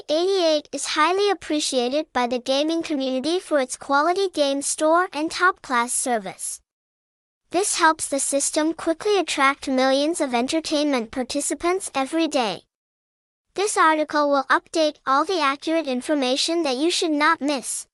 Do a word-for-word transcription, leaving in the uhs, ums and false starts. G T eighty-eight is highly appreciated by the gaming community for its quality game store and top-class service. This helps the system quickly attract millions of entertainment participants every day. This article will update all the accurate information that you should not miss.